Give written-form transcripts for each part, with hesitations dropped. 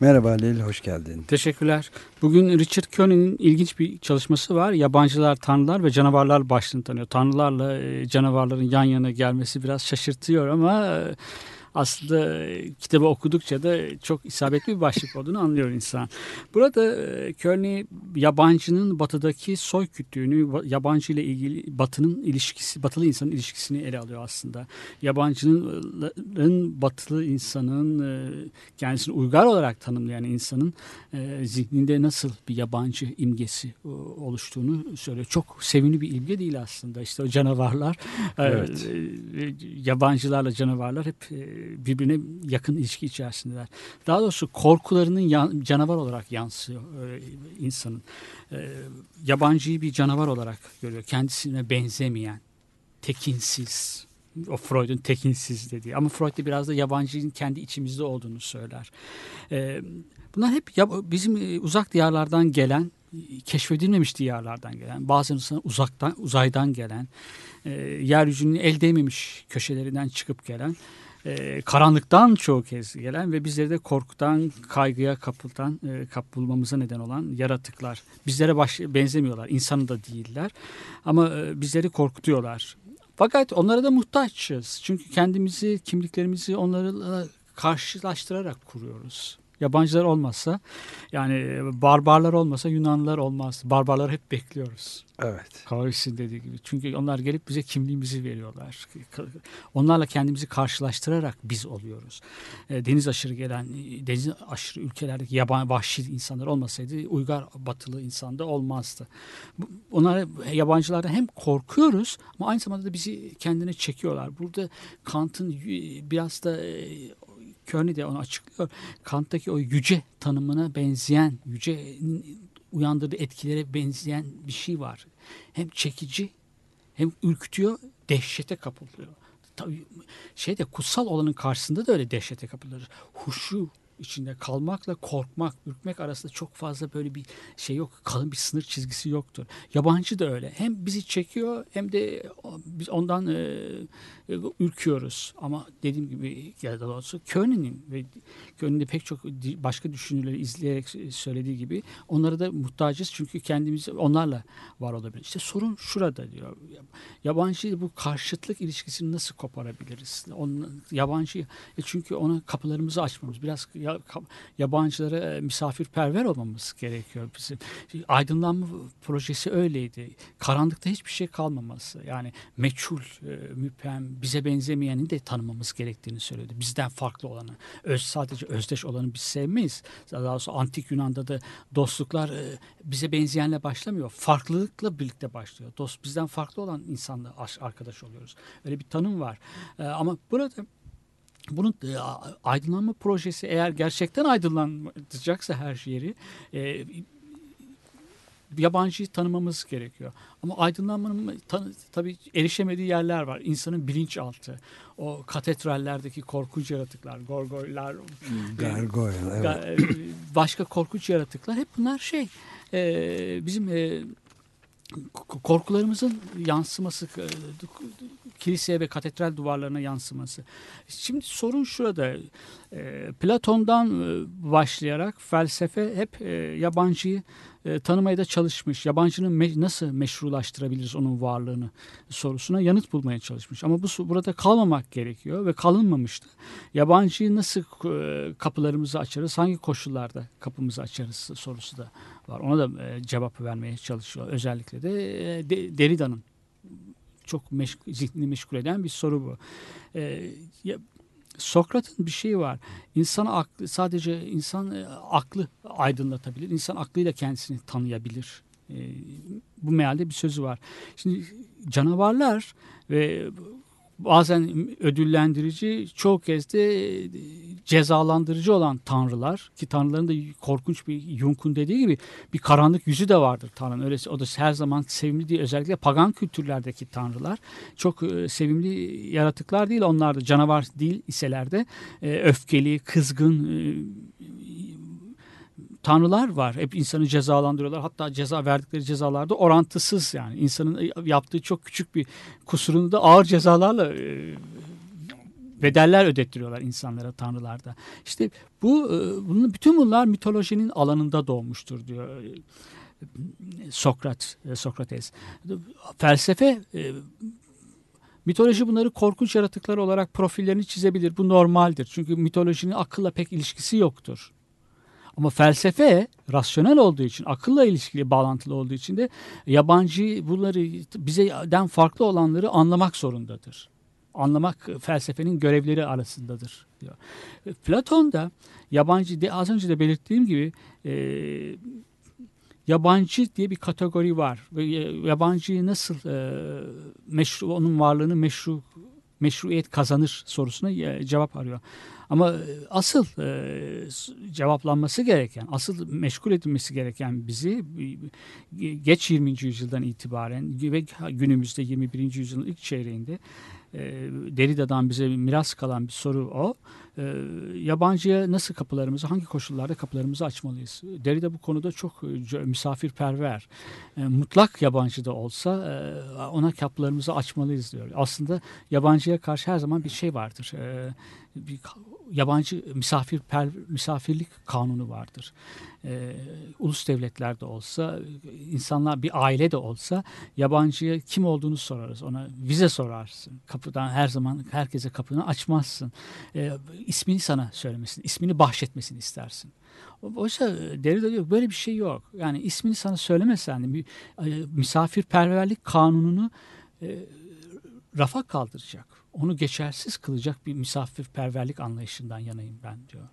Merhaba Halil, hoş geldin. Teşekkürler. Bugün Richard Kearney'nin ilginç bir çalışması var. Yabancılar, Tanrılar ve Canavarlar başlığını tanıyor. Tanrılarla canavarların yan yana gelmesi biraz şaşırtıyor ama aslında kitabı okudukça da çok isabetli bir başlık olduğunu anlıyor insan. Burada Kearney yabancının batıdaki soy kütlüğünü, yabancı ile ilgili batının ilişkisi, batılı insanın ilişkisini ele alıyor aslında. Yabancının batılı insanın kendisini uygar olarak tanımlayan insanın zihninde nasıl bir yabancı imgesi oluştuğunu söylüyor. Çok sevimli bir imge değil aslında. İşte o canavarlar, evet. Yabancılarla canavarlar hep birbirine yakın ilişki içerisindeler. Daha doğrusu korkularının canavar olarak yansıyor insanın. Yabancıyı bir canavar olarak görüyor. Kendisine benzemeyen, tekinsiz. O Freud'un tekinsiz dediği. Ama Freud de biraz da yabancının kendi içimizde olduğunu söyler. Bunlar hep bizim uzak diyarlardan gelen, keşfedilmemiş diyarlardan gelen, bazen uzaktan, uzaydan gelen, yeryüzünün el değmemiş köşelerinden çıkıp gelen, karanlıktan çoğu kez gelen ve bizleri de korkutan, kaygıya kapılmamıza neden olan yaratıklar. Bizlere benzemiyorlar, insanı da değiller ama bizleri korkutuyorlar. Fakat onlara da muhtaçız. Çünkü kendimizi, kimliklerimizi onlarla karşılaştırarak kuruyoruz. Yabancılar olmasa, yani barbarlar olmasa Yunanlılar olmaz. Barbarları hep bekliyoruz. Evet. Kavisi dediği gibi. Çünkü onlar gelip bize kimliğimizi veriyorlar. Onlarla kendimizi karşılaştırarak biz oluyoruz. Deniz aşırı ülkelerdeki vahşi insanlar olmasaydı uygar batılı insanda olmazdı. Onlar yabancılardan hem korkuyoruz ama aynı zamanda da bizi kendine çekiyorlar. Burada Kant'ın biraz da Körne de onu açıklıyor. Kant'taki o yüce tanımına benzeyen, yücenin uyandırdığı etkilere benzeyen bir şey var. Hem çekici, hem ürkütüyor, dehşete kapılıyor. Tabii kutsal olanın karşısında da öyle dehşete kapılır. Huşu içinde kalmakla korkmak, ürkmek arasında çok fazla böyle bir şey yok. Kalın bir sınır çizgisi yoktur. Yabancı da öyle. Hem bizi çekiyor hem de biz ondan ürküyoruz. Ama dediğim gibi ya da olsa Körne'nin ve Körne'de pek çok başka düşünürleri izleyerek söylediği gibi onlara da muhtacız çünkü kendimiz onlarla var olabiliriz. İşte sorun şurada diyor. Yabancıyla bu karşıtlık ilişkisini nasıl koparabiliriz? Yabancı çünkü ona kapılarımızı açmamız biraz yabancılara misafirperver olmamız gerekiyor bizim. Aydınlanma projesi öyleydi. Karanlıkta hiçbir şey kalmaması. Yani meçhul, müphem, bize benzemeyenin de tanımamız gerektiğini söylüyordu. Bizden farklı olanı, sadece özdeş olanı biz sevmeyiz. Daha doğrusu antik Yunan'da da dostluklar bize benzeyenle başlamıyor. Farklılıkla birlikte başlıyor. Bizden farklı olan insanla arkadaş oluyoruz. Öyle bir tanım var. Ama burada bunun aydınlanma projesi eğer gerçekten aydınlanacaksa her yeri yabancıyı tanımamız gerekiyor. Ama aydınlanmanın tabii erişemediği yerler var. İnsanın bilinçaltı, o katedrallerdeki korkunç yaratıklar, gargoyle, evet. Başka korkunç yaratıklar hep bunlar bizim korkularımızın yansıması, kiliseye ve katedral duvarlarına yansıması. Şimdi sorun şurada. Platon'dan başlayarak felsefe hep yabancıyı tanımaya da çalışmış. Yabancının nasıl meşrulaştırabiliriz onun varlığını sorusuna yanıt bulmaya çalışmış. Ama burada kalmamak gerekiyor ve kalınmamıştı. Yabancıyı nasıl kapılarımızı açarız, hangi koşullarda kapımızı açarız sorusu da var. Ona da cevap vermeye çalışıyor. Özellikle de Derrida'nın çok zihnini meşgul eden bir soru bu. Sokrates'in bir şeyi var. Sadece insan aklı aydınlatabilir. İnsan aklıyla kendisini tanıyabilir. Bu mealde bir sözü var. Şimdi canavarlar ve bazen ödüllendirici, çoğu kez de cezalandırıcı olan tanrılar, ki tanrıların da korkunç bir, Jung'un dediği gibi bir karanlık yüzü de vardır tanrının. Öylesi o da her zaman sevimli değil, özellikle pagan kültürlerdeki tanrılar çok sevimli yaratıklar değil, onlar da canavar değil iseler de öfkeli, kızgın tanrılar var. Hep insanı cezalandırıyorlar. Hatta ceza verdikleri cezalarda orantısız, yani insanın yaptığı çok küçük bir kusurunu da ağır cezalarla bedeller ödettiriyorlar insanlara tanrılarda. İşte bütün bunlar mitolojinin alanında doğmuştur diyor Sokrates. Felsefe mitoloji bunları korkunç yaratıklar olarak profillerini çizebilir. Bu normaldir. Çünkü mitolojinin akılla pek ilişkisi yoktur. Ama felsefe rasyonel olduğu için, akılla ilişkili, bağlantılı olduğu için de yabancı bunları, bizden farklı olanları anlamak zorundadır. Anlamak felsefenin görevleri arasındadır diyor. Platon da yabancı, az önce de belirttiğim gibi yabancı diye bir kategori var. Yabancıyı nasıl onun varlığını meşruiyet kazanır sorusuna cevap arıyor. Ama asıl cevaplanması gereken, asıl meşgul edilmesi gereken bizi geç 20. yüzyıldan itibaren ve günümüzde 21. yüzyılın ilk çeyreğinde Derrida'dan bize miras kalan bir soru o. Yabancıya nasıl kapılarımızı, hangi koşullarda kapılarımızı açmalıyız? Derrida bu konuda çok misafirperver. Mutlak yabancı da olsa ona kapılarımızı açmalıyız diyor. Aslında yabancıya karşı her zaman bir şey vardır. Bir yabancı misafirlik kanunu vardır. Ulus devletler de olsa, insanlar, bir aile de olsa yabancıya kim olduğunu sorarız. Ona vize sorarsın. Kapıdan her zaman herkese kapını açmazsın. İsmini sana söylemesini, ismini bahşetmesini istersin. Oysa Derrida diyor böyle bir şey yok. Yani ismini sana söylemesen de misafirperverlik kanununu rafa kaldıracak, onu geçersiz kılacak bir misafirperverlik anlayışından yanayım ben diyor.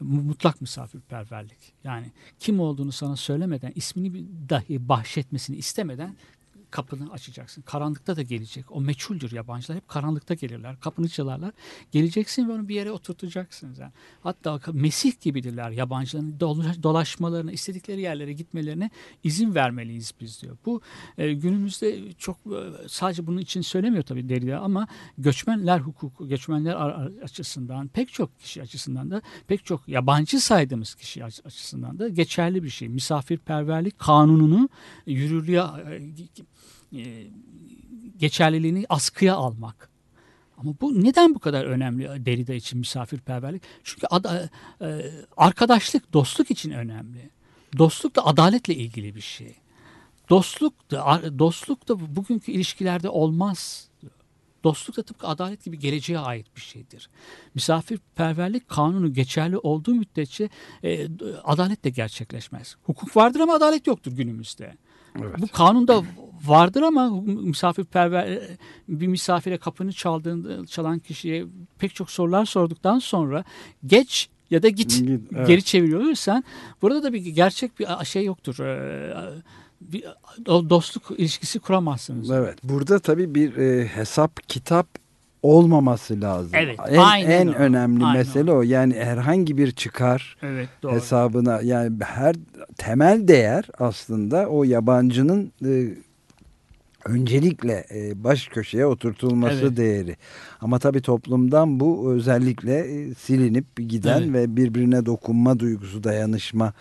Mutlak misafirperverlik. Yani kim olduğunu sana söylemeden, ismini dahi bahşetmesini istemeden kapını açacaksın. Karanlıkta da gelecek. O meçhuldür, yabancılar hep karanlıkta gelirler. Kapını çalarlar. Geleceksin ve onu bir yere oturtacaksın. Yani. Hatta Mesih gibidirler. Yabancıların dolaşmalarına, istedikleri yerlere gitmelerine izin vermeliyiz biz diyor. Bu günümüzde çok, sadece bunun için söylemiyor tabii Derrida, ama göçmenler hukuku, göçmenler açısından, pek çok kişi açısından da, pek çok yabancı saydığımız kişi açısından da geçerli bir şey. Misafirperverlik kanununu yürürlüğe, geçerliliğini askıya almak. Ama bu neden bu kadar önemli Derrida için misafirperverlik? Çünkü arkadaşlık, dostluk için önemli. Dostluk da adaletle ilgili bir şey. Dostluk da bugünkü ilişkilerde olmaz. Dostluk da tıpkı adalet gibi geleceğe ait bir şeydir. Misafirperverlik kanunu geçerli olduğu müddetçe adalet de gerçekleşmez. Hukuk vardır ama adalet yoktur günümüzde. Evet. Bu kanunda vardır ama bir misafire kapını çalan kişiye pek çok sorular sorduktan sonra geç ya da git, evet, geri çeviriyorsan burada da bir gerçek bir şey yoktur. Bir dostluk ilişkisi kuramazsınız. Evet. Burada tabii bir hesap kitap olmaması lazım. Evet, en önemli mesele o. Yani herhangi bir çıkar, evet, hesabına, yani her temel değer aslında o yabancının öncelikle baş köşeye oturtulması, evet, değeri. Ama tabii toplumdan bu özellikle silinip giden, evet, ve birbirine dokunma duygusu, dayanışma,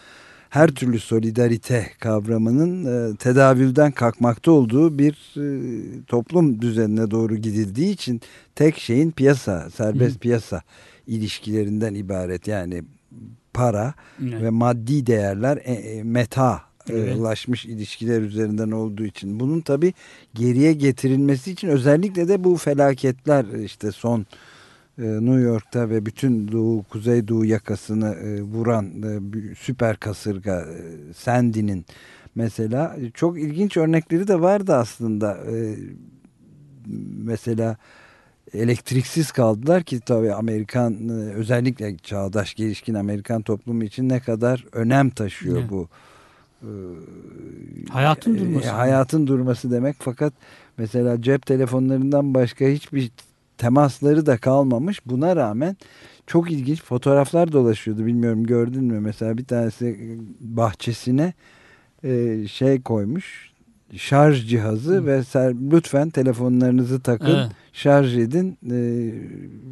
her türlü solidarite kavramının tedavülden kalkmakta olduğu bir toplum düzenine doğru gidildiği için tek şeyin serbest piyasa ilişkilerinden ibaret. Yani para, evet, ve maddi değerler metalaşmış, evet, ilişkiler üzerinden olduğu için. Bunun tabii geriye getirilmesi için özellikle de bu felaketler, işte son New York'ta ve bütün Kuzeydoğu yakasını vuran süper kasırga Sandy'nin mesela çok ilginç örnekleri de vardı aslında. Mesela elektriksiz kaldılar ki tabii Amerikan, özellikle çağdaş gelişkin Amerikan toplumu için ne kadar önem taşıyor bu hayatın durması. Hayatın durması demek. Fakat mesela cep telefonlarından başka hiçbir temasları da kalmamış. Buna rağmen çok ilginç fotoğraflar dolaşıyordu. Bilmiyorum gördün mü? Mesela bir tanesi bahçesine şey koymuş. Şarj cihazı ve lütfen telefonlarınızı takın, şarj edin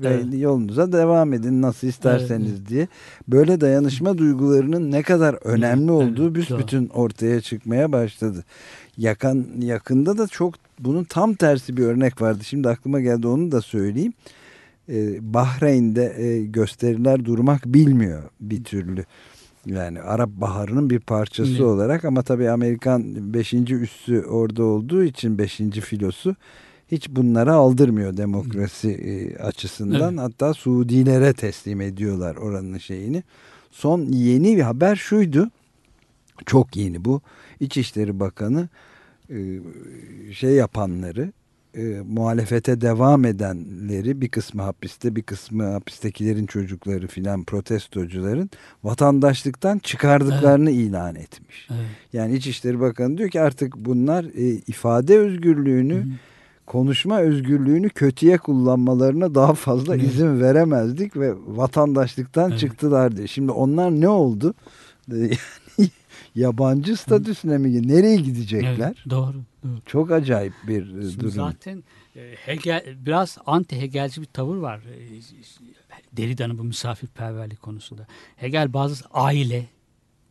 ve yolunuza devam edin nasıl isterseniz diye. Böyle dayanışma duygularının ne kadar önemli olduğu büsbütün ortaya çıkmaya başladı. Yakında da çok bunun tam tersi bir örnek vardı. Şimdi aklıma geldi, onu da söyleyeyim. Bahreyn'de gösteriler durmak bilmiyor bir türlü. Yani Arap Baharı'nın bir parçası olarak, ama tabii Amerikan 5. üssü orada olduğu için 5. filosu hiç bunlara aldırmıyor demokrasi açısından. Hatta Suudilere teslim ediyorlar oranın şeyini. Son yeni bir haber şuydu. Çok yeni bu. İçişleri Bakanı şey yapanları, muhalefete devam edenleri, bir kısmı hapiste, bir kısmı hapistekilerin çocukları filan, protestocuların vatandaşlıktan çıkardıklarını ilan etmiş. Yani İçişleri Bakanı diyor ki artık bunlar ifade özgürlüğünü, konuşma özgürlüğünü kötüye kullanmalarına daha fazla izin veremezdik ve vatandaşlıktan çıktılar diyor. Şimdi onlar ne oldu? Yani yabancı statüsüne mi? Nereye gidecekler? Evet, doğru. Çok acayip bir durum. Zaten Hegel, biraz anti-Hegelci bir tavır var Derrida'nın bu misafirperverlik konusunda. Hegel bazı aile,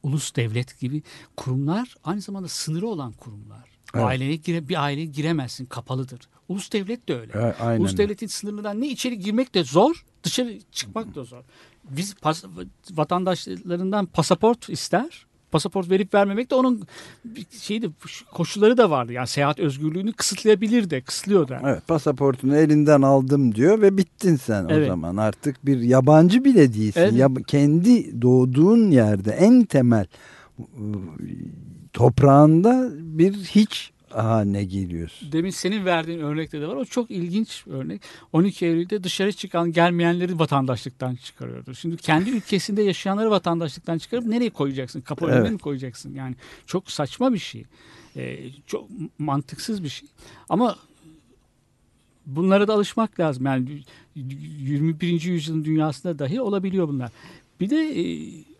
ulus devlet gibi kurumlar aynı zamanda sınırı olan kurumlar. Evet. Bir aileye giremezsin, kapalıdır. Ulus devlet de öyle. Evet, ulus devletin sınırından ne içeri girmek de zor, dışarı çıkmak da zor. Biz vatandaşlarından pasaport ister. Pasaport verip vermemek de onun koşulları da vardı. Yani seyahat özgürlüğünü kısıtlayabilir de, kısıtlıyor da. Evet, pasaportunu elinden aldım diyor ve bittin sen o zaman. Artık bir yabancı bile değilsin. Evet. Kendi doğduğun yerde, en temel toprağında bir hiç haline geliyorsun. Demin senin verdiğin örnekte de var. O çok ilginç örnek. 12 Eylül'de dışarı çıkan gelmeyenleri vatandaşlıktan çıkarıyordu. Şimdi kendi ülkesinde yaşayanları vatandaşlıktan çıkarıp nereye koyacaksın? Kapı önüne mi koyacaksın? Yani çok saçma bir şey. Çok mantıksız bir şey. Ama bunlara da alışmak lazım. Yani 21. yüzyılın dünyasında dahi olabiliyor bunlar. Bir de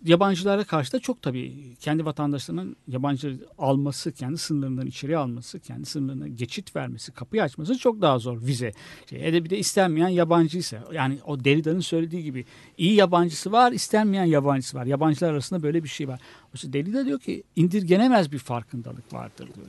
yabancılara karşı da çok tabii kendi vatandaşlarının yabancı alması, kendi sınırlarından içeri alması, kendi sınırlarına geçit vermesi, kapıyı açması çok daha zor vize. Bir de istenmeyen yabancıysa, yani o Derrida'nın söylediği gibi iyi yabancısı var, istenmeyen yabancısı var. Yabancılar arasında böyle bir şey var. İşte Derrida diyor ki indirgenemez bir farkındalık vardır diyor.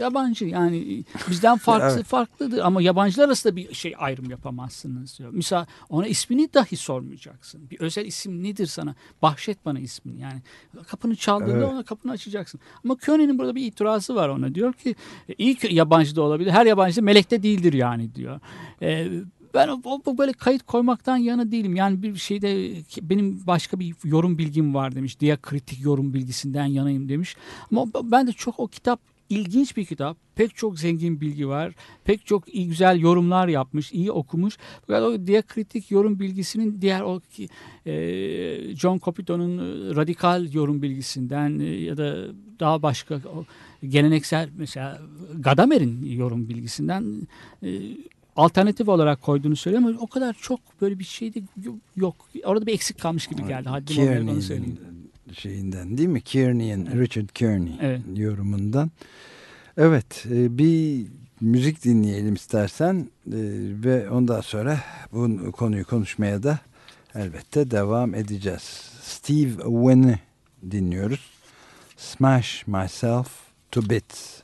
Yabancı yani bizden farklıdır ama yabancılar arasında bir ayrım yapamazsınız diyor. Mesela ona ismini dahi sormayacaksın. Bir özel isim nedir sana? Bahşet bana ismini. Yani kapını çaldığında ona kapını açacaksın. Ama Körne'nin burada bir itirazı var ona. Diyor ki iyi ki yabancı da olabilir. Her yabancı da melek de değildir yani diyor. Ben böyle kayıt koymaktan yana değilim. Yani bir şeyde benim başka bir yorum bilgim var demiş. Diyakritik yorum bilgisinden yanayım demiş. Ama ben de çok o kitap ilginç bir kitap. Pek çok zengin bilgi var. Pek çok iyi güzel yorumlar yapmış. İyi okumuş. Fakat o diyakritik yorum bilgisinin diğer John Copito'nun radikal yorum bilgisinden ya da daha başka geleneksel mesela Gadamer'in yorum bilgisinden alternatif olarak koyduğunu söylüyor ama o kadar çok böyle bir şey de yok. Orada bir eksik kalmış gibi geldi. Kearney'in şeyinden değil mi? Kearney'in, Richard Kearney yorumundan. Evet, bir müzik dinleyelim istersen ve ondan sonra bu konuyu konuşmaya da elbette devam edeceğiz. Steve Wynn'i dinliyoruz. Smash Myself to Bits.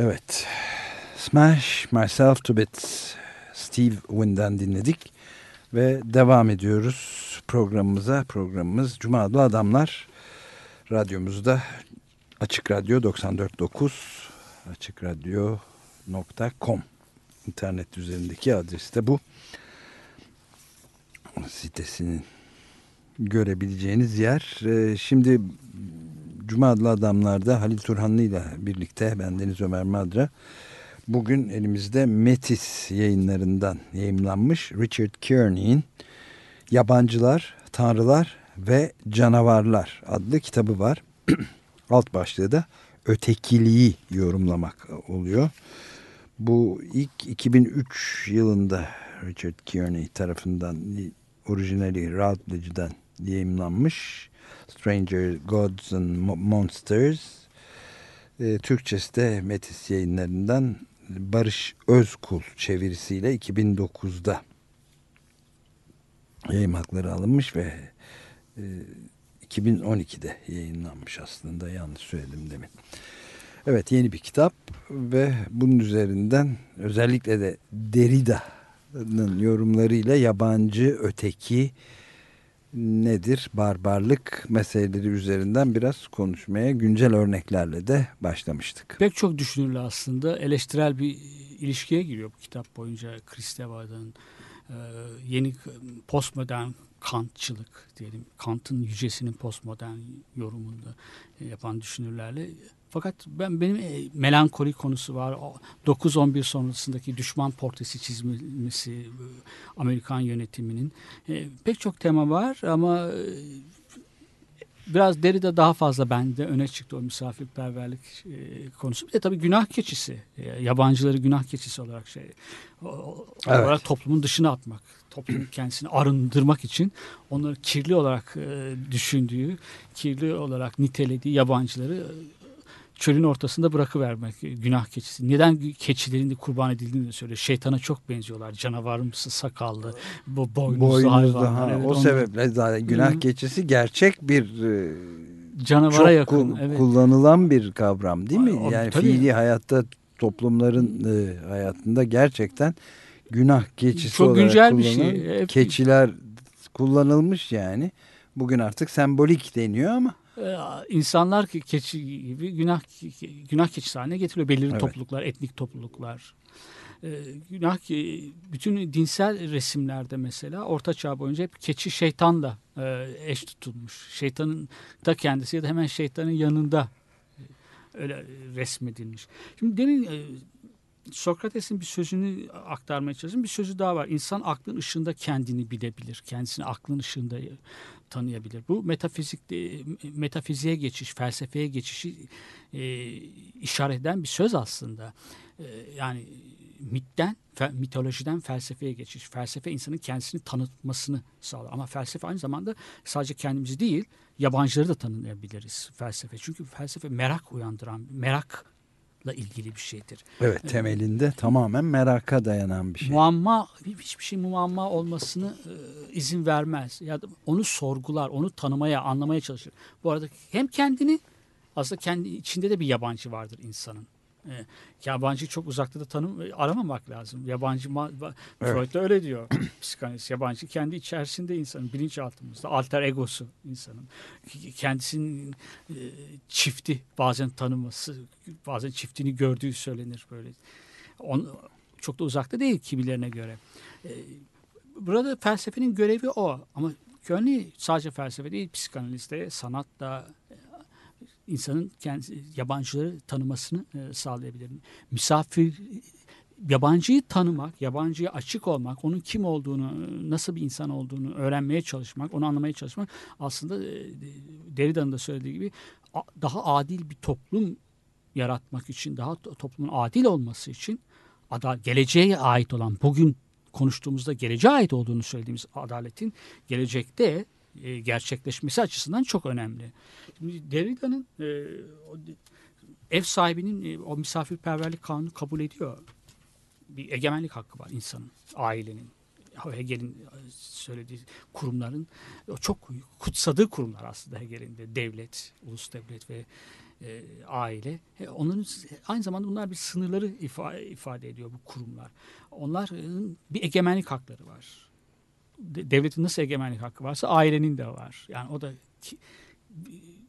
Evet, Smash Myself to Bits, Steve Wynn'den dinledik ve devam ediyoruz programımıza. Programımız Cuma Adlı Adamlar, radyomuzda Açık Radyo 94.9, açıkradyo.com internet üzerindeki adresi de bu. Sitesini görebileceğiniz yer. Şimdi Cuma Adlı Adamlar'da Halil Turhanlı ile birlikte bendeniz Ömer Madra. Bugün elimizde Metis yayınlarından yayımlanmış Richard Kearney'in Yabancılar, Tanrılar ve Canavarlar adlı kitabı var. Alt başlığı da ötekiliği yorumlamak oluyor. Bu ilk 2003 yılında Richard Kearney tarafından orijinali Routledge'den yayımlanmış. Stranger Gods and Monsters. Türkçesi de Metis Yayınları'ndan Barış Özkul çevirisiyle 2009'da yayım hakları alınmış ve 2012'de yayınlanmış aslında. Yanlış söyledim demin. Evet, yeni bir kitap ve bunun üzerinden özellikle de Derrida'nın yorumlarıyla yabancı, öteki nedir, barbarlık meseleleri üzerinden biraz konuşmaya, güncel örneklerle de başlamıştık. Pek çok düşünürle aslında eleştirel bir ilişkiye giriyor bu kitap boyunca. Kristeva'dan yeni postmodern Kantçılık diyelim, Kant'ın yücesinin postmodern yorumunda yapan düşünürlerle. Fakat benim melankoli konusu var. 9-11 sonrasındaki düşman portresi çizilmesi, Amerikan yönetiminin. Pek çok tema var ama biraz Derrida daha fazla bende öne çıktı, o misafirperverlik konusu. Bir de tabii günah keçisi, yabancıları günah keçisi olarak olarak toplumun dışına atmak, toplumun kendisini arındırmak için onları kirli olarak düşündüğü, kirli olarak nitelediği yabancıları çölün ortasında bırakıvermek, günah keçisi. Neden keçilerin de kurban edildiğini de söylüyor. Şeytana çok benziyorlar. Canavarımsı, sakallı, boynuzlu hayvanlar. Evet, o sebeple zaten günah keçisi gerçek bir canavara yakın, kullanılan bir kavram değil mi? Yani tabii, fiili hayatta, toplumların hayatında gerçekten günah keçisi çok olarak güncel bir şey. Keçiler kullanılmış yani. Bugün artık sembolik deniyor ama İnsanlar keçi gibi günah keçisi haline getiriliyor. Belirli topluluklar, etnik topluluklar. Günah, bütün dinsel resimlerde mesela Orta Çağ boyunca hep keçi şeytanla eş tutulmuş. Şeytanın da kendisi ya da hemen şeytanın yanında öyle resmedilmiş. Şimdi demin Sokrates'in bir sözünü aktarmaya çalışıyorum. Bir sözü daha var. İnsan aklın ışığında kendini bilebilir. Kendisini aklın ışığında tanıyabilir. Bu metafiziğe geçiş, felsefeye geçişi işaret eden bir söz aslında. Yani mitolojiden felsefeye geçiş. Felsefe insanın kendisini tanıtmasını sağlar. Ama felsefe aynı zamanda sadece kendimizi değil, yabancıları da tanıyabiliriz felsefe. Çünkü felsefe merak uyandıran, merakla ilgili bir şeydir. Evet, temelinde tamamen meraka dayanan bir şey. Muamma, hiçbir şey muamma olmasını izin vermez. Ya da onu sorgular, onu tanımaya, anlamaya çalışır. Bu arada hem kendini, aslında kendi içinde de bir yabancı vardır insanın. Yabancıyı çok uzakta da aramamak lazım. Yabancı, evet. Freud da öyle diyor psikanalist. Yabancı kendi içerisinde insanın, bilinçaltımızda alter egosu insanın. Kendisinin çifti bazen tanıması, bazen çiftini gördüğü söylenir böyle. Çok da uzakta değil kimilerine göre. Burada felsefenin görevi o. Ama Körney sadece felsefe değil, psikanaliste, sanat da insanın kendisi, yabancıları tanımasını sağlayabilir. Yabancıyı tanımak, yabancıya açık olmak, onun kim olduğunu, nasıl bir insan olduğunu öğrenmeye çalışmak, onu anlamaya çalışmak aslında Derrida'nın da söylediği gibi daha adil bir toplum yaratmak için, daha toplumun adil olması için geleceğe ait olan, bugün konuştuğumuzda geleceğe ait olduğunu söylediğimiz adaletin gelecekte gerçekleşmesi açısından çok önemli. Şimdi Derrida'nın ev sahibinin o misafirperverlik kanunu kabul ediyor. Bir egemenlik hakkı var insanın, ailenin, Hegel'in söylediği kurumların, çok kutsadığı kurumlar aslında Hegel'in de devlet, ulus devlet ve aile. Onların aynı zamanda bunlar bir sınırları ifade ediyor bu kurumlar. Onların bir egemenlik hakları var. Devletin nasıl egemenlik hakkı varsa ailenin de var. Yani o da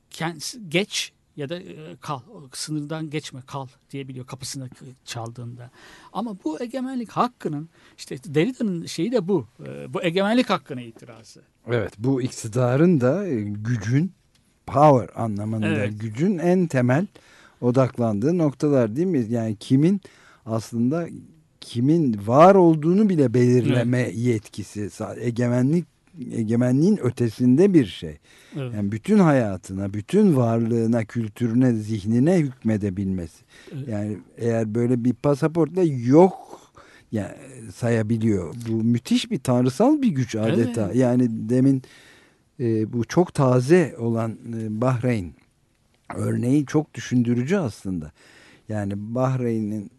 kendisi geç ya da kal, sınırdan geçme, kal diyebiliyor kapısına çaldığında. Ama bu egemenlik hakkının, işte Derrida'nın şeyi de bu. Bu egemenlik hakkına itirazı. Evet, bu iktidarın da gücün, power anlamında, evet, gücün en temel odaklandığı noktalar değil mi? Yani kimin aslında kimin var olduğunu bile belirleme, evet, yetkisi, egemenliğin ötesinde bir şey. Evet. Yani bütün hayatına, bütün varlığına, kültürüne, zihnine hükmedebilmesi. Evet. Yani eğer böyle bir pasaportla yok yani sayabiliyor. Bu müthiş bir tanrısal bir güç adeta. Evet. Yani demin bu çok taze olan Bahreyn örneği çok düşündürücü aslında. Yani Bahreyn'in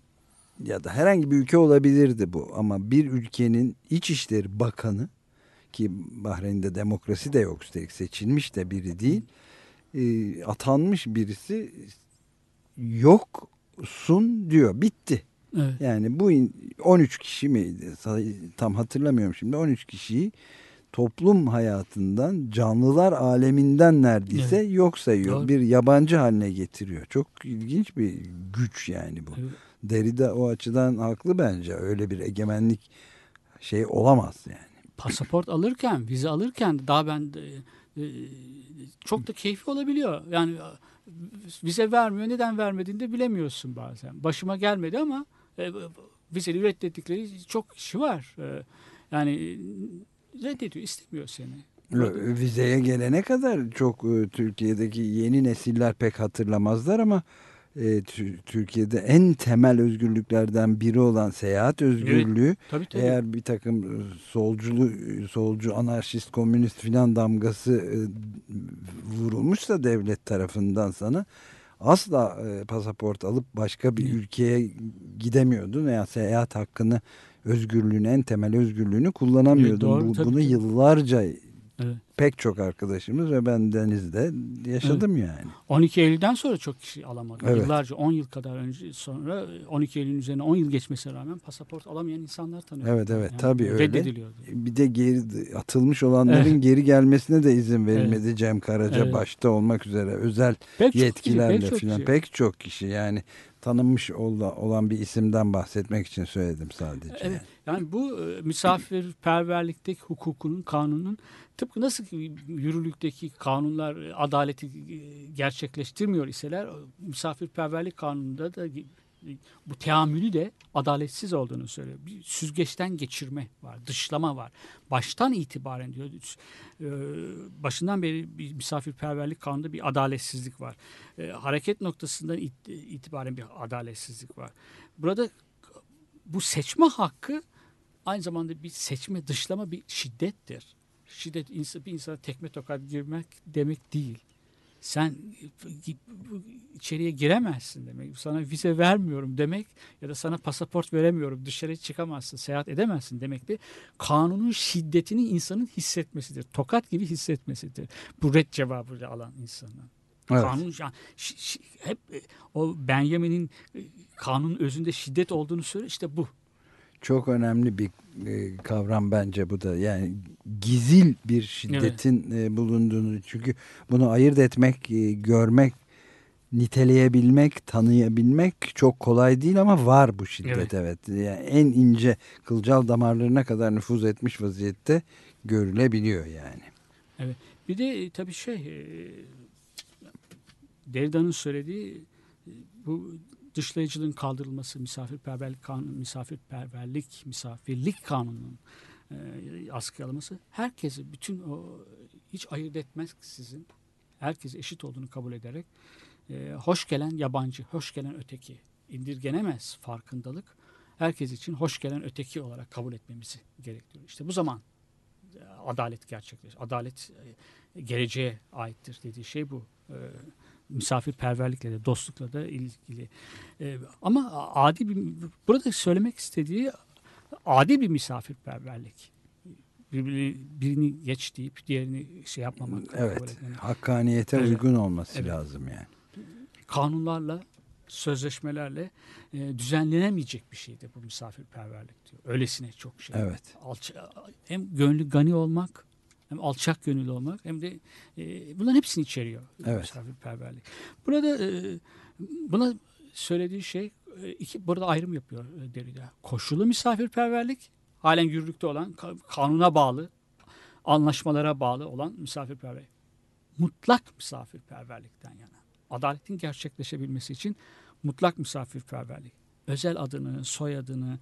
ya da herhangi bir ülke olabilirdi bu, ama bir ülkenin İçişleri Bakanı, ki Bahreyn'de demokrasi de yok, seçilmiş de biri değil, atanmış birisi yoksun diyor, bitti. Evet. Yani bu 13 kişi miydi, tam hatırlamıyorum şimdi, 13 kişiyi toplum hayatından, canlılar aleminden neredeyse, evet, yok sayıyor. Doğru. Bir yabancı haline getiriyor. Çok ilginç bir güç yani bu. Evet. Derrida o açıdan haklı bence. Öyle bir egemenlik şey olamaz yani. Pasaport alırken, vize alırken daha ben çok da keyifli olabiliyor. Yani vize vermiyor. Neden vermediğini de bilemiyorsun bazen. Başıma gelmedi ama vizeyi reddettikleri çok kişi var. Yani reddediyor, istemiyor seni. Vizeye gelene kadar çok Türkiye'deki yeni nesiller pek hatırlamazlar ama Türkiye'de en temel özgürlüklerden biri olan seyahat özgürlüğü, evet, tabii. Eğer bir takım solcu, anarşist, komünist filan damgası vurulmuşsa devlet tarafından sana, asla pasaport alıp başka bir ülkeye gidemiyordun veya seyahat hakkını, özgürlüğünü, en temel özgürlüğünü kullanamıyordun. Evet, doğru. Bunu yıllarca, evet, pek çok arkadaşımız ve bendenizde yaşadım, evet, yani. 12 Eylül'den sonra çok kişi alamadı. Evet. Yıllarca, 10 yıl kadar önce sonra 12 Eylül'ün üzerine 10 yıl geçmesine rağmen pasaport alamayan insanlar tanıyorduk. Evet, evet, yani tabii öyle. Bir de geri atılmış olanların, evet, geri gelmesine de izin verilmedi. Evet. Cem Karaca, evet, başta olmak üzere özel pek yetkilerle filan pek çok kişi yani. Tanınmış olan bir isimden bahsetmek için söyledim sadece. Evet, yani bu misafirperverlikteki hukukunun, kanunun, tıpkı nasıl ki yürürlükteki kanunlar adaleti gerçekleştirmiyor iseler, misafirperverlik kanununda da bu teamülü de adaletsiz olduğunu söylüyor. Bir süzgeçten geçirme var, dışlama var. Baştan itibaren diyor, başından beri bir misafirperverlik kanunda bir adaletsizlik var. Hareket noktasından itibaren bir adaletsizlik var. Burada bu seçme hakkı aynı zamanda bir seçme, dışlama bir şiddettir. Şiddet bir insana tekme tokat girmek demek değil. Sen içeriye giremezsin demek, sana vize vermiyorum demek ya da sana pasaport veremiyorum, dışarı çıkamazsın, seyahat edemezsin demek de kanunun şiddetini insanın hissetmesidir. Tokat gibi hissetmesidir. Bu ret cevabıyla alan insanın. Evet. Kanun, hep o Benjamin'in kanunun özünde şiddet olduğunu söylüyor, işte bu. Çok önemli bir kavram bence bu da, yani gizil bir şiddetin bulunduğunu, çünkü bunu ayırt etmek, görmek, niteleyebilmek, tanıyabilmek çok kolay değil ama var bu şiddet, evet. Yani en ince kılcal damarlarına kadar nüfuz etmiş vaziyette görülebiliyor yani. Evet. Bir de tabii Derrida'nın söylediği bu dışlayıcılığın kaldırılması, misafirlik kanununun askıya alınması, herkesi, bütün o hiç ayırt etmeksizin herkes eşit olduğunu kabul ederek hoş gelen yabancı, hoş gelen öteki, indirgenemez farkındalık herkes için hoş gelen öteki olarak kabul etmemizi gerektiriyor. İşte bu zaman adalet gerçekleşir. Adalet geleceğe aittir dediği şey bu. Misafirperverlikle de dostlukla da ilgili. Ama adi bir, burada söylemek istediği adi bir misafirperverlik. Birini geç deyip diğerini yapmamak. Evet. Hakkaniyete uygun olması lazım yani. Kanunlarla, sözleşmelerle düzenlenemeyecek bir şeydi bu misafirperverlik diyor. Öylesine çok şey. Evet. Hem gönlü gani olmak, hem alçak gönüllü olmak, hem de bunların hepsini içeriyor. Evet. Misafirperverlik. Burada buna söylediği şey, burada ayrım yapıyor Derrida. Koşullu misafirperverlik, halen yürürlükte olan, kanuna bağlı, anlaşmalara bağlı olan misafirperverlik. Mutlak misafirperverlikten yana. Adaletin gerçekleşebilmesi için mutlak misafirperverlik. Özel adını, soyadını,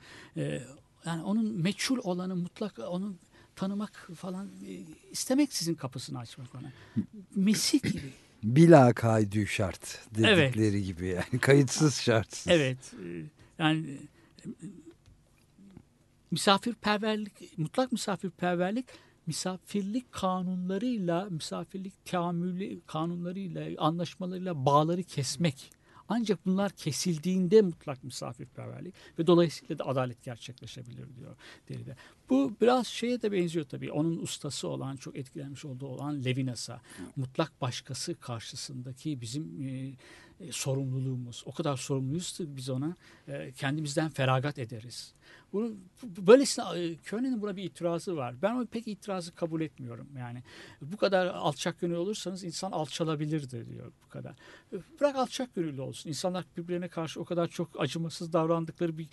yani onun meçhul olanı, mutlak onun tanımak falan istemek, sizin kapısını açmak ona. Mesih gibi. Bila kaydı şart dedikleri gibi yani. Kayıtsız şartsız. Evet. Yani misafirperverlik, mutlak misafirperverlik, misafirlik kanunlarıyla, misafirlik teamülü kanunlarıyla, anlaşmalarıyla bağları kesmek. Ancak bunlar kesildiğinde mutlak misafirperverlik ve dolayısıyla da adalet gerçekleşebilir diyor Derrida. Bu biraz şeye de benziyor tabii. Onun ustası olan, çok etkilenmiş olduğu olan Levinas'a. Mutlak başkası karşısındaki bizim sorumluluğumuz. O kadar sorumluyuz ki biz ona kendimizden feragat ederiz. Bunun böylesine Körne'nin buna bir itirazı var. Ben o pek itirazı kabul etmiyorum. Yani bu kadar alçak gönüllü olursanız insan alçalabilirdi diyor bu kadar. Bırak alçak gönüllü olsun. İnsanlar birbirlerine karşı o kadar çok acımasız davrandıkları bir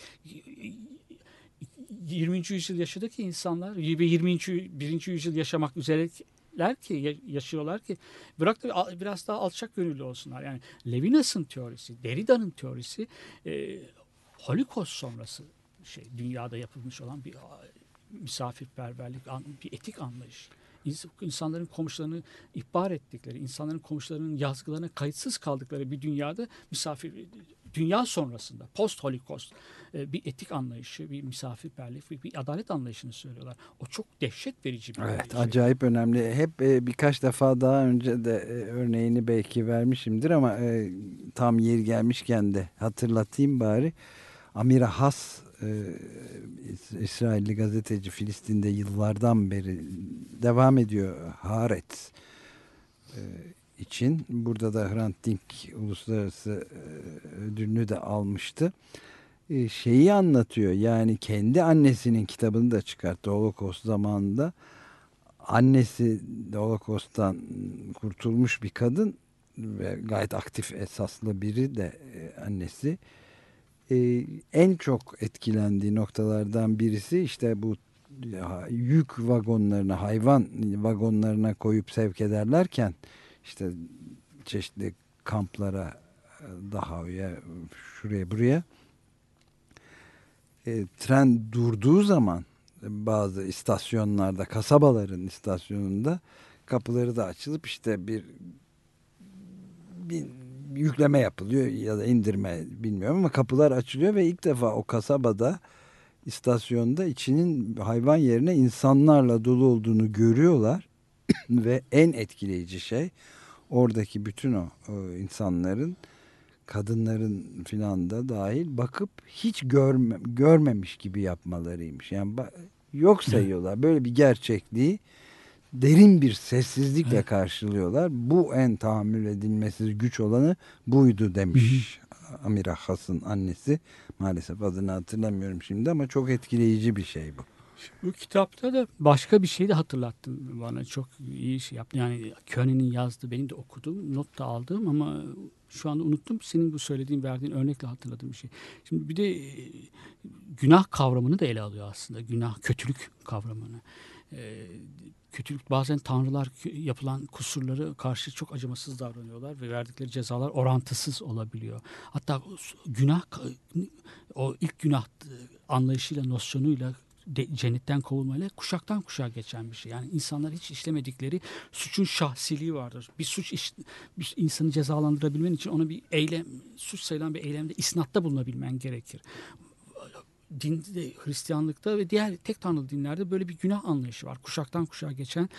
20. yüzyıl yaşadı ki insanlar, 21. yüzyıl yaşamak üzereler ki, yaşıyorlar ki, bırak da biraz daha alçak gönüllü olsunlar. Yani Levinas'ın teorisi, Derrida'nın teorisi Holocaust sonrası dünyada yapılmış olan bir misafirperverlik, bir etik anlayış. İnsanların komşularını ihbar ettikleri, insanların komşularının yazgılarına kayıtsız kaldıkları bir dünyada dünya sonrasında post-Holocaust bir etik anlayışı, bir misafirperverlik, bir adalet anlayışını söylüyorlar. O çok dehşet verici bir şey. Acayip önemli. Hep birkaç defa daha önce de örneğini belki vermişimdir ama tam yeri gelmişken de hatırlatayım bari. Amira Hass, İsrailli gazeteci, Filistin'de yıllardan beri devam ediyor Haaretz için. Burada da Hrant Dink uluslararası ödülünü de almıştı. Şeyi anlatıyor, yani kendi annesinin kitabını da çıkarttı Holocaust zamanında. Annesi de Holocaust'tan kurtulmuş bir kadın ve gayet aktif esaslı biri de annesi. En çok etkilendiği noktalardan birisi işte bu yük vagonlarına, hayvan vagonlarına koyup sevk ederlerken işte çeşitli kamplara Dahav'ya, şuraya buraya. Tren durduğu zaman bazı istasyonlarda, kasabaların istasyonunda kapıları da açılıp işte bir yükleme yapılıyor ya da indirme bilmiyorum ama kapılar açılıyor ve ilk defa o kasabada, istasyonda içinin hayvan yerine insanlarla dolu olduğunu görüyorlar ve en etkileyici şey oradaki bütün o insanların, kadınların filan da dahil, bakıp hiç görmemiş gibi yapmalarıymış. Yani yok sayıyorlar. Böyle bir gerçekliği derin bir sessizlikle karşılıyorlar. Bu en tahammül edilmesiz güç olanı buydu demiş Amira Hass'ın annesi. Maalesef adını hatırlamıyorum şimdi ama çok etkileyici bir şey bu. Bu kitapta da başka bir şey de hatırlattın bana, çok iyi şey yaptın. Yani Körne'nin yazdığı, benim de okuduğum, not da aldığım ama şu anda unuttum. Senin bu söylediğin, verdiğin örnekle hatırladığım bir şey. Şimdi bir de günah kavramını da ele alıyor aslında. Günah, kötülük kavramını. Kötülük, bazen tanrılar yapılan kusurları karşı çok acımasız davranıyorlar ve verdikleri cezalar orantısız olabiliyor. Hatta günah, o ilk günah anlayışıyla, nosyonuyla, cennetten kovulmayla kuşaktan kuşağa geçen bir şey. Yani insanlar hiç işlemedikleri suçun şahsiliği vardır. Bir suç, bir insanı cezalandırabilmen için ona bir eylem, suç sayılan bir eylemde isnatta bulunabilmen gerekir. Dinde, Hristiyanlıkta ve diğer tek tanrılı dinlerde böyle bir günah anlayışı var. Kuşaktan kuşağa geçen,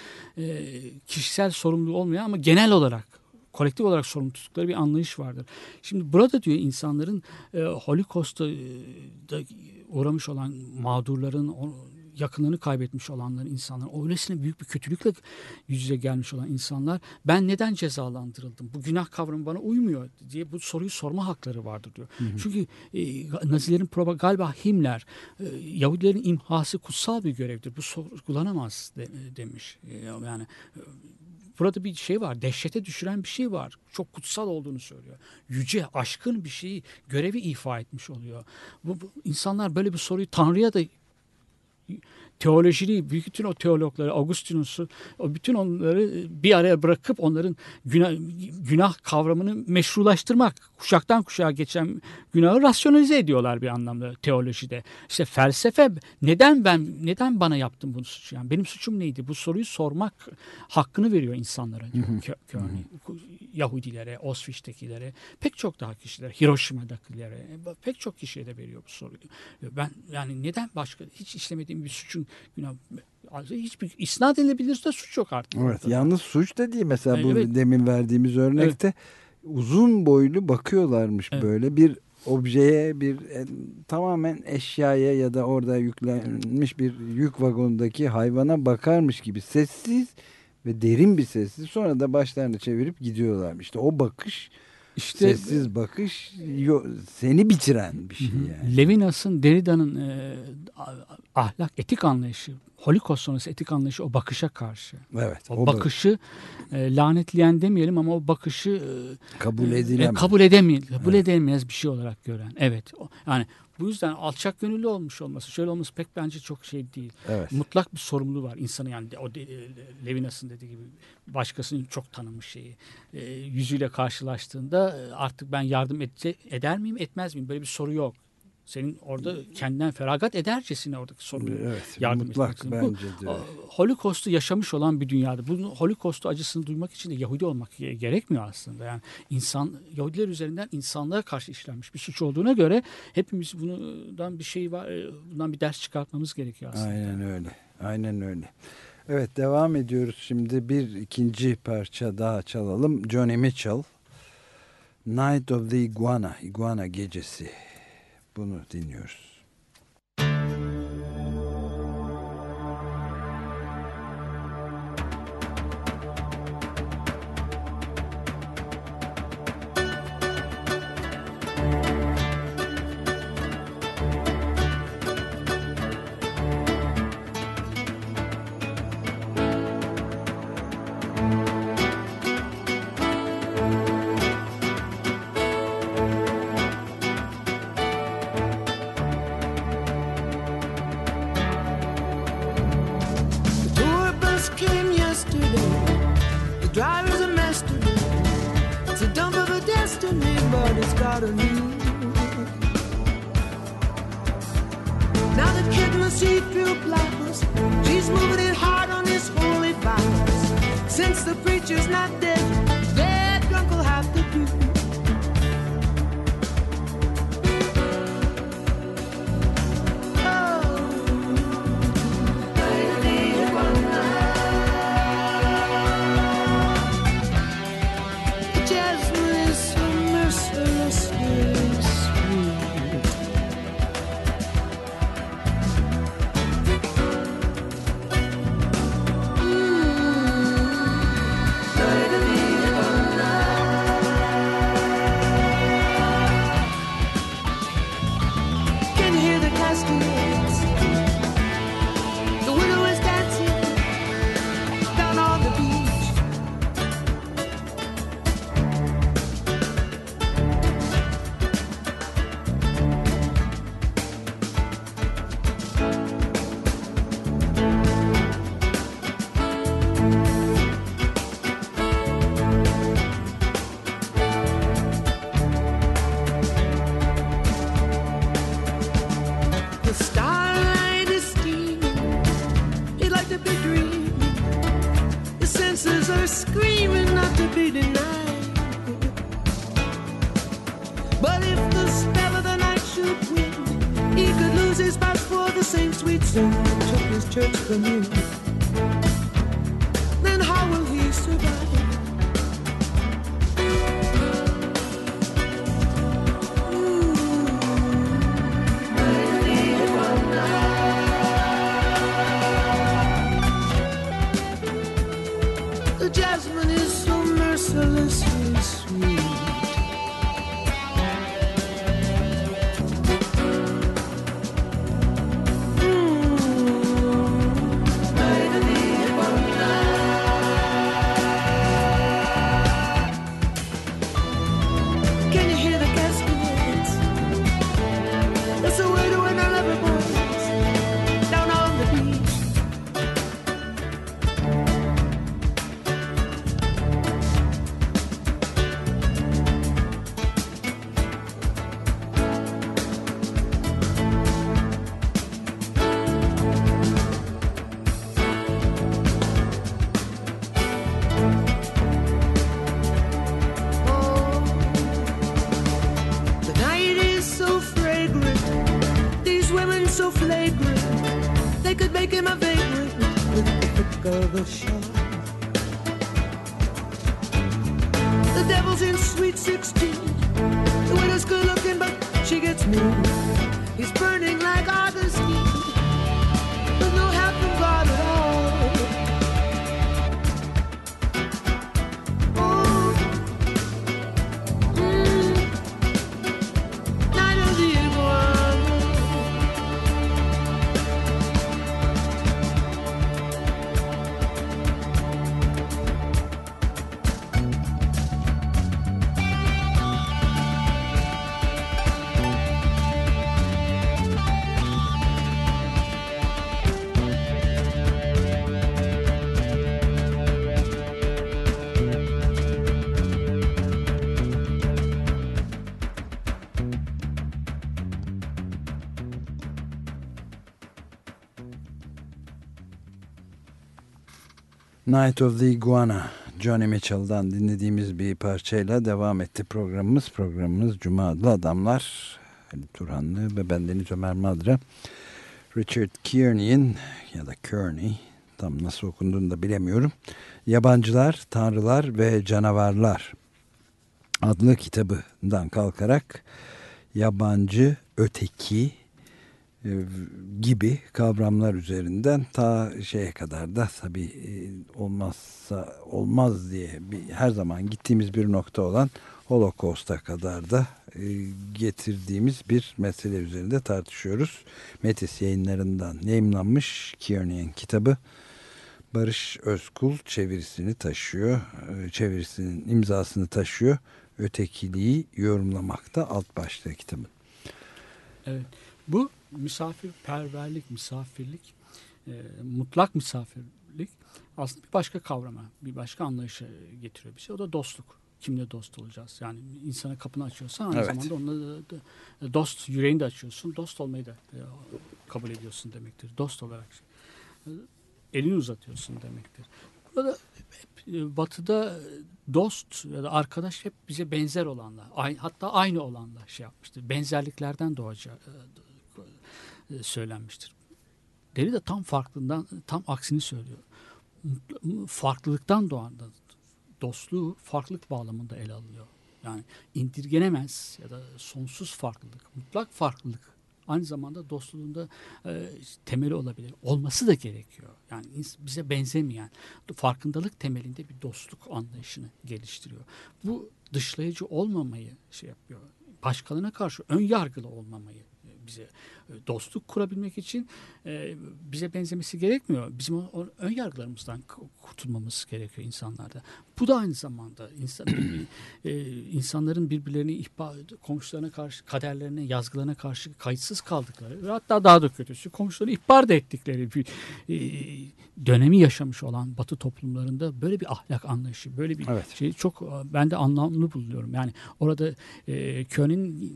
kişisel sorumluluğu olmayan ama genel olarak, kolektif olarak sorumlu tuttukları bir anlayış vardır. Şimdi burada diyor, insanların Holocaust'a uğramış olan mağdurların, yakınlarını kaybetmiş olanların, insanların, öylesine büyük bir kötülükle yüz yüze gelmiş olan insanlar, ben neden cezalandırıldım? Bu günah kavramı bana uymuyor diye bu soruyu sorma hakları vardır diyor. Hı hı. Çünkü Nazilerin galiba Himmler, Yahudilerin imhası kutsal bir görevdir. Bu sorgulanamaz demiş. Yani burada bir şey var, dehşete düşüren bir şey var. Çok kutsal olduğunu söylüyor. Yüce, aşkın bir şeyi, görevi ifa etmiş oluyor. Bu insanlar böyle bir soruyu Tanrı'ya da, teolojini, bütün o teologları, Augustinus'u, bütün onları bir araya bırakıp onların günah kavramını meşrulaştırmak, kuşaktan kuşağa geçen günahı rasyonalize ediyorlar bir anlamda teolojide. İşte felsefe, neden bana yaptın bunu suçu? Yani benim suçum neydi? Bu soruyu sormak hakkını veriyor insanlara. Yahudilere, Auschwitz'tekilere, pek çok daha kişilere, Hiroşima'dakilere, pek çok kişiye de veriyor bu soruyu. Ben yani neden başka hiç işlemediğim bir suçun günah, hiçbir isnat edilebilirse suç yok artık. Evet, yalnız suç da değil. Mesela bu demin verdiğimiz örnekte uzun boylu bakıyorlarmış böyle bir objeye, bir tamamen eşyaya ya da orada yüklenmiş bir yük vagonundaki hayvana bakarmış gibi sessiz ve derin bir sessiz, sonra da başlarını çevirip gidiyorlarmış. İşte o bakış, İşte sessiz bakış seni bitiren bir şey yani. Levinas'ın, Derrida'nın ahlak, etik anlayışı, Holocaust sonrası etik anlayışı o bakışa karşı. Evet. O bakışı lanetleyen demeyelim ama o bakışı kabul edilemez. Kabul edilmez bir şey olarak gören. Evet. Yani bu yüzden alçak gönüllü olmuş olması, şöyle olması pek bence çok şey değil. Evet. Mutlak bir sorumluluğu var insanın, yani o Levinas'ın dediği gibi başkasının çok tanımış şeyi. Yüzüyle karşılaştığında artık ben yardım eder miyim, etmez miyim? Böyle bir soru yok. Senin orada kendinden feragat edercesine oradaki sorumluluğu yardım etmek. Bu Holocaust'u yaşamış olan bir dünyada. Bunun Holocaust'u acısını duymak için de Yahudi olmak gerekmiyor aslında. Yani Yahudiler üzerinden insanlara karşı işlenmiş bir suç olduğuna göre hepimiz bundan bir ders çıkartmamız gerekiyor aslında. Aynen öyle. Aynen öyle. Evet, devam ediyoruz şimdi. İkinci parça daha çalalım. Johnny Mitchell, Night of the Iguana, İguana Gecesi. Bunu dinliyoruz. Yesterday, the driver's a master. It's a dump of a destiny. has got a new. Now the kid must see through blindness. He's moving it hard on his holy vows. Since the preacher's not dead, that drunk will have to do. Night of the Iguana, Johnny Mitchell'dan dinlediğimiz bir parçayla devam etti programımız. Programımız Cuma Adlı Adamlar. Halil Turhanlı ve bendeniz Ömer Madra. Richard Kearney'in ya da Kearney, tam nasıl okunduğunu da bilemiyorum, Yabancılar, Tanrılar ve Canavarlar adlı kitabından kalkarak yabancı, öteki gibi kavramlar üzerinden ta şeye kadar da tabii olmazsa olmaz diye her zaman gittiğimiz bir nokta olan Holocaust'a kadar da getirdiğimiz bir mesele üzerinde tartışıyoruz. Metis Yayınları'ndan yayımlanmış Kearney'in kitabı, Barış Özkul çevirisini taşıyor. Çevirisinin imzasını taşıyor. Ötekiliği yorumlamakta alt başlığı kitabın. Evet. Bu misafirperverlik, misafirlik, mutlak misafirlik aslında bir başka kavrama, bir başka anlayışa getiriyor bir şey. O da dostluk. kimle dost olacağız? Yani insana kapını açıyorsan aynı zamanda onunla dost, yüreğini de açıyorsun. Dost olmayı da kabul ediyorsun demektir. Dost olarak elini uzatıyorsun demektir. Burada Batı'da dost ya da arkadaş hep bize benzer olanlar, hatta aynı olanlar şey yapmıştır. Benzerliklerden doğacağı söylenmiştir. Derrida tam farklından, tam aksini söylüyor. Farklılıktan doğan dostluğu farklılık bağlamında ele alıyor. Yani indirgenemez ya da sonsuz farklılık, mutlak farklılık aynı zamanda dostluğunda temeli olabilir. Olması da gerekiyor. Yani bize benzemeyen, farkındalık temelinde bir dostluk anlayışını geliştiriyor. Bu dışlayıcı olmamayı şey yapıyor. Başkalarına karşı ön yargılı olmamayı bize, dostluk kurabilmek için bize benzemesi gerekmiyor. Bizim ön yargılarımızdan kurtulmamız gerekiyor insanlarda. Bu da aynı zamanda insanların birbirlerini komşularına karşı, kaderlerine, yazgılarına karşı kayıtsız kaldıkları ve hatta daha da kötüsü komşuları ihbar da ettikleri bir dönemi yaşamış olan Batı toplumlarında böyle bir ahlak anlayışı, böyle bir şey çok ben de anlamlı buluyorum. Yani orada Körne'nin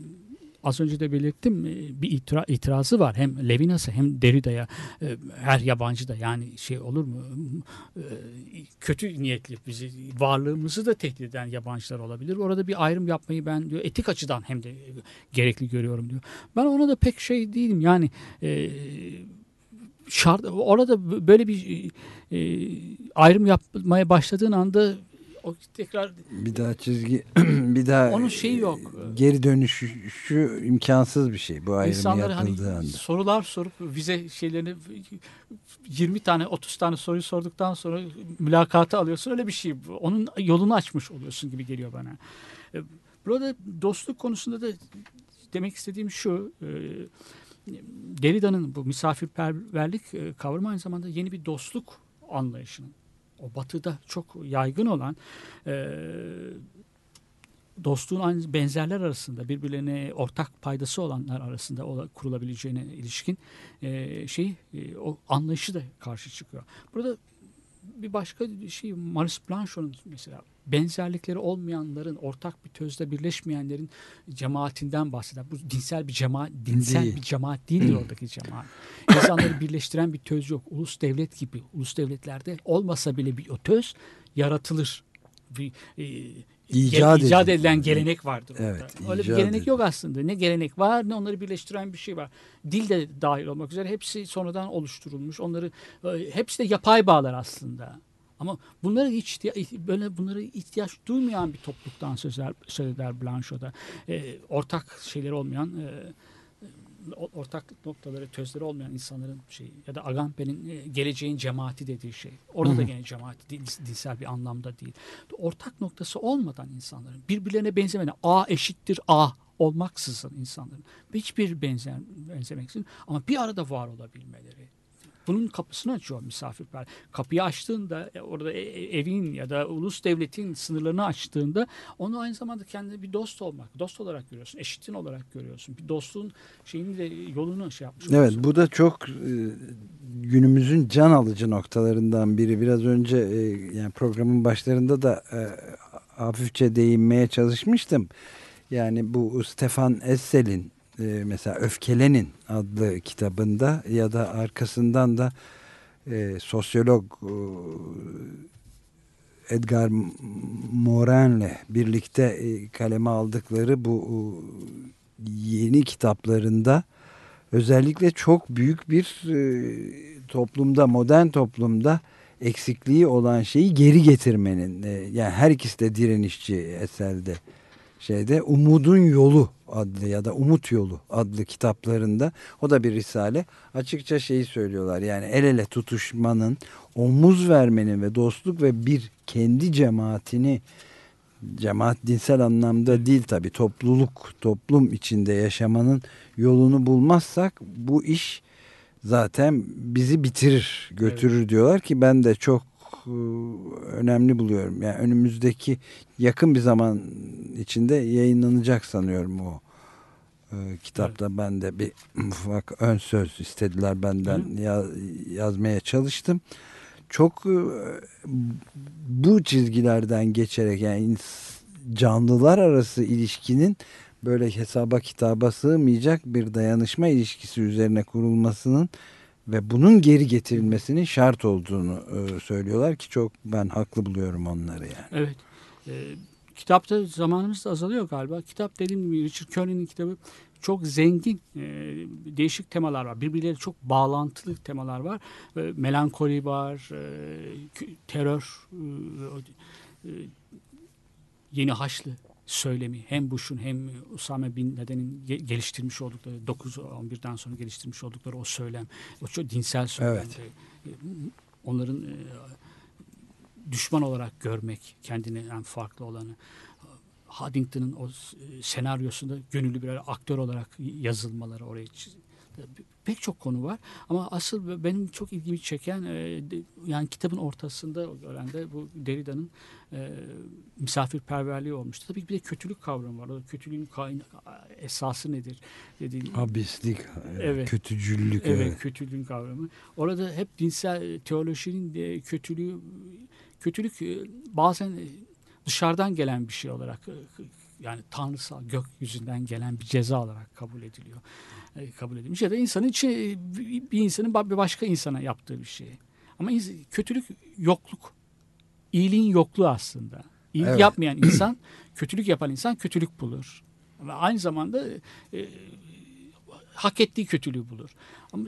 az önce de belirttim, bir itirazı var. Hem Levinas'a hem Derrida'ya, her yabancı da yani şey olur mu, kötü niyetli, bizi, varlığımızı da tehdit eden yabancılar olabilir. Orada bir ayrım yapmayı ben diyor etik açıdan hem de gerekli görüyorum diyor. Ben ona da pek şey değilim yani. Orada böyle bir ayrım yapmaya başladığın anda o tekrar bir daha çizgi bir daha onun şeyi yok. Geri dönüşü imkansız bir şey bu ayrım yapıldığı hani anda. Sorular sorup vize şeylerini 20 tane 30 tane soruyu sorduktan sonra mülakata alıyorsun, öyle bir şey. Onun yolunu açmış oluyorsun gibi geliyor bana. Burada dostluk konusunda da demek istediğim şu, Derrida'nın bu misafirperverlik kavramı aynı zamanda yeni bir dostluk anlayışının, o Batı'da çok yaygın olan dostluğun aynı benzerler arasında birbirlerine ortak paydası olanlar arasında kurulabileceğine ilişkin o anlayışı da karşı çıkıyor. Burada bir başka şey, Maurice Blanchot'un mesela benzerlikleri olmayanların, ortak bir tözle birleşmeyenlerin cemaatinden bahseder. Bu dinsel bir cemaat, değil oradaki cemaat. İnsanları birleştiren bir töz yok. Ulus devlet gibi, ulus devletlerde olmasa bile bir o töz yaratılır. Bir icat edilen gelenek vardır orada. Evet, öyle bir gelenek yok aslında. Ne gelenek var, ne onları birleştiren bir şey var. Dil de dahil olmak üzere hepsi sonradan oluşturulmuş. Onları hepsi de yapay bağlar aslında. Ama bunlara bunlara ihtiyaç duymayan bir topluluktan söz eder Blanchot'da. Ortak şeyleri olmayan, ortak noktaları, tözleri olmayan insanların şeyi ya da Agamben'in geleceğin cemaati dediği şey. Orada da gene cemaati dinsel bir anlamda değil. Ortak noktası olmadan insanların, birbirlerine benzemeden, A eşittir A olmaksızın insanların hiçbir benzemeksizin ama bir arada var olabilmeleri. Bunun kapısını açıyor misafirperver. Kapıyı açtığında, orada evin ya da ulus devletin sınırlarını açtığında onu aynı zamanda kendine bir dost olmak, dost olarak görüyorsun, eşitin olarak görüyorsun. Bir dostluğun şeyini de yolunu şey yapmış oluyorsun. Evet, bu da çok günümüzün can alıcı noktalarından biri. Biraz önce yani programın başlarında da hafifçe değinmeye çalışmıştım. Yani bu Stefan Essel'in mesela Öfkelenin adlı kitabında ya da arkasından da sosyolog Edgar Morin'le birlikte kaleme aldıkları bu yeni kitaplarında özellikle çok büyük bir toplumda, modern toplumda eksikliği olan şeyi geri getirmenin, yani her ikisi de direnişçi eserde, Umudun Yolu adlı ya da Umut Yolu adlı kitaplarında, o da bir risale, açıkça şeyi söylüyorlar. Yani el ele tutuşmanın, omuz vermenin ve dostluk ve bir kendi cemaatini, cemaat dinsel anlamda değil tabii, topluluk, toplum içinde yaşamanın yolunu bulmazsak bu iş zaten bizi bitirir, götürür diyorlar ki ben de çok önemli buluyorum. Yani önümüzdeki yakın bir zaman içinde yayınlanacak sanıyorum o kitapta. Evet. Ben de bir ufak ön söz istediler benden, yazmaya çalıştım. Çok bu çizgilerden geçerek, yani canlılar arası ilişkinin böyle hesaba kitaba sığmayacak bir dayanışma ilişkisi üzerine kurulmasının ve bunun geri getirilmesinin şart olduğunu söylüyorlar ki çok ben haklı buluyorum onları yani. Evet. Kitapta zamanımız da azalıyor galiba. Kitap dediğim gibi Richard Kearney'nin kitabı çok zengin, değişik temalar var. Birbirleriyle çok bağlantılı temalar var. Melankoli var, terör, yeni Haçlı söylemi. Hem Bush'un hem Osama Bin Laden'in geliştirmiş oldukları, 9-11'den sonra geliştirmiş oldukları o söylem. O çok dinsel söylem. Evet. Onların düşman olarak görmek, kendinden farklı olanı. Haddington'ın o senaryosunda gönüllü birer aktör olarak yazılmaları oraya pek çok konu var. Ama asıl benim çok ilgimi çeken yani kitabın ortasında gören de bu Derrida'nın misafirperverliği olmuştu. Tabii ki bir de kötülük kavramı var. O kötülüğün esası nedir? Abislik, evet. Kötücüllük. Evet, evet, kötülüğün kavramı. Orada hep dinsel teolojinin de kötülüğü, kötülük bazen dışarıdan gelen bir şey olarak, yani tanrısal gökyüzünden gelen bir ceza olarak kabul ediliyor. Kabul edilmiş ya da insanın içi, bir insanın bir başka insana yaptığı bir şey. Ama kötülük yokluk. İyiliğin yokluğu aslında. İyilik evet. Yapmayan insan, kötülük yapan insan kötülük bulur. Ama aynı zamanda hak ettiği kötülüğü bulur. Ama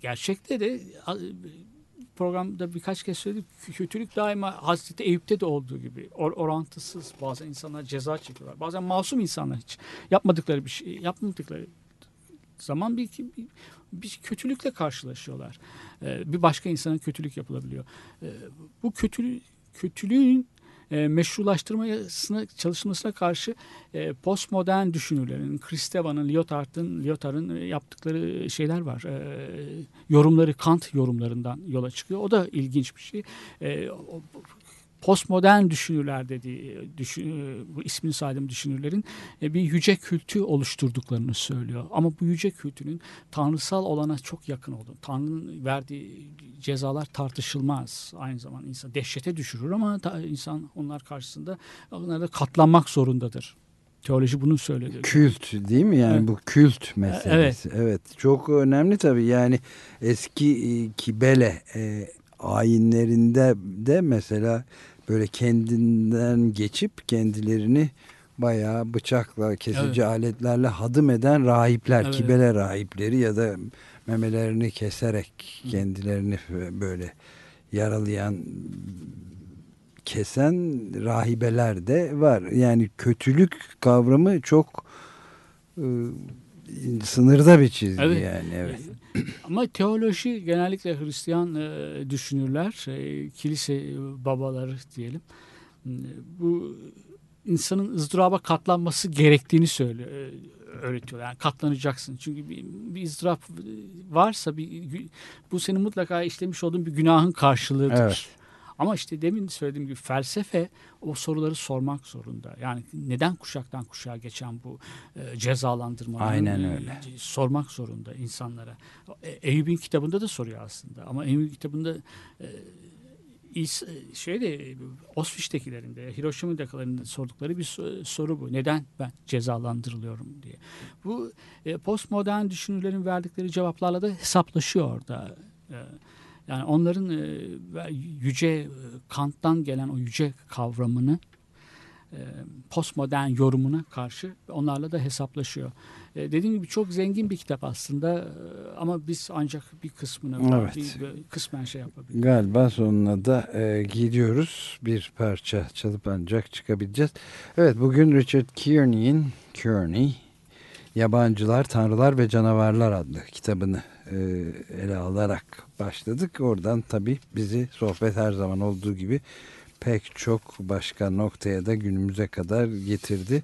gerçekte de programda birkaç kez söyledik. Kötülük daima Hazreti Eyüp'te de olduğu gibi orantısız. Bazen insanlar ceza çekiyorlar. Bazen masum insanlar hiç yapmadıkları bir şey, yapmadıkları zaman bir kötülükle karşılaşıyorlar. Bir başka insana kötülük yapılabiliyor. Bu kötülüğün meşrulaştırmasına çalışılmasına karşı postmodern düşünürlerin, Kristeva'nın, Lyotard'ın yaptıkları şeyler var. Yorumları Kant yorumlarından yola çıkıyor. O da ilginç bir şey. Postmodern düşünürler dediği, bu ismini saydığım düşünürlerin bir yüce kültü oluşturduklarını söylüyor. Ama bu yüce kültünün tanrısal olana çok yakın olduğunu, Tanrı'nın verdiği cezalar tartışılmaz. Aynı zamanda insan dehşete düşürür ama insan onlar karşısında onlara katlanmak zorundadır. Teoloji bunu söylüyor. Kült değil mi? Yani evet. Bu kült meselesi. Evet. Evet. Çok önemli tabii. Yani eski Kibele ayinlerinde de mesela böyle kendinden geçip kendilerini bayağı bıçakla, kesici evet. aletlerle hadım eden rahipler, evet. Kibele rahipleri ya da memelerini keserek kendilerini böyle yaralayan, kesen rahibeler de var. Yani kötülük kavramı çok sınırda bir çizgi evet. yani. Evet. Ama teoloji genellikle Hristiyan düşünürler, kilise babaları diyelim. Bu insanın ızdıraba katlanması gerektiğini söylüyor, öğretiyor. Yani katlanacaksın. Çünkü bir ızdırap varsa bu senin mutlaka işlemiş olduğun bir günahın karşılığıdır. Evet. Ama işte demin söylediğim gibi felsefe o soruları sormak zorunda. Yani neden kuşaktan kuşağa geçen bu cezalandırmaları sormak zorunda insanlara. Eyüp'ün kitabında da soruyor aslında. Ama Eyüp'ün kitabında Auschwitz'tekilerinde, Hiroşima'dakilerinde sordukları bir soru bu. Neden ben cezalandırılıyorum diye. Bu postmodern düşünürlerin verdikleri cevaplarla da hesaplaşıyor orada. Yani onların yüce Kant'tan gelen o yüce kavramını postmodern yorumuna karşı onlarla da hesaplaşıyor. Dediğim gibi çok zengin bir kitap aslında ama biz ancak bir kısmını evet. bir kısmen şey yapabiliriz. Galiba sonuna da gidiyoruz. Bir parça çalıp ancak çıkabileceğiz. Evet, bugün Richard Kearney'in Yabancılar, Tanrılar ve Canavarlar adlı kitabını ele alarak başladık. Oradan tabii bizi sohbet her zaman olduğu gibi pek çok başka noktaya da günümüze kadar getirdi.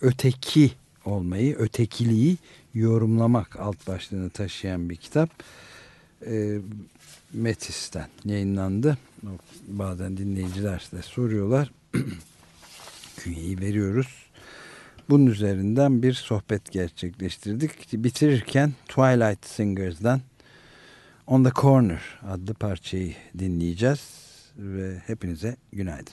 Öteki olmayı, ötekiliği yorumlamak alt başlığını taşıyan bir kitap. Metis'ten yayınlandı. Bazen dinleyiciler de soruyorlar. Künyeyi veriyoruz. Bunun üzerinden bir sohbet gerçekleştirdik. Bitirirken Twilight Singers'dan On the Corner adlı parçayı dinleyeceğiz ve hepinize günaydın.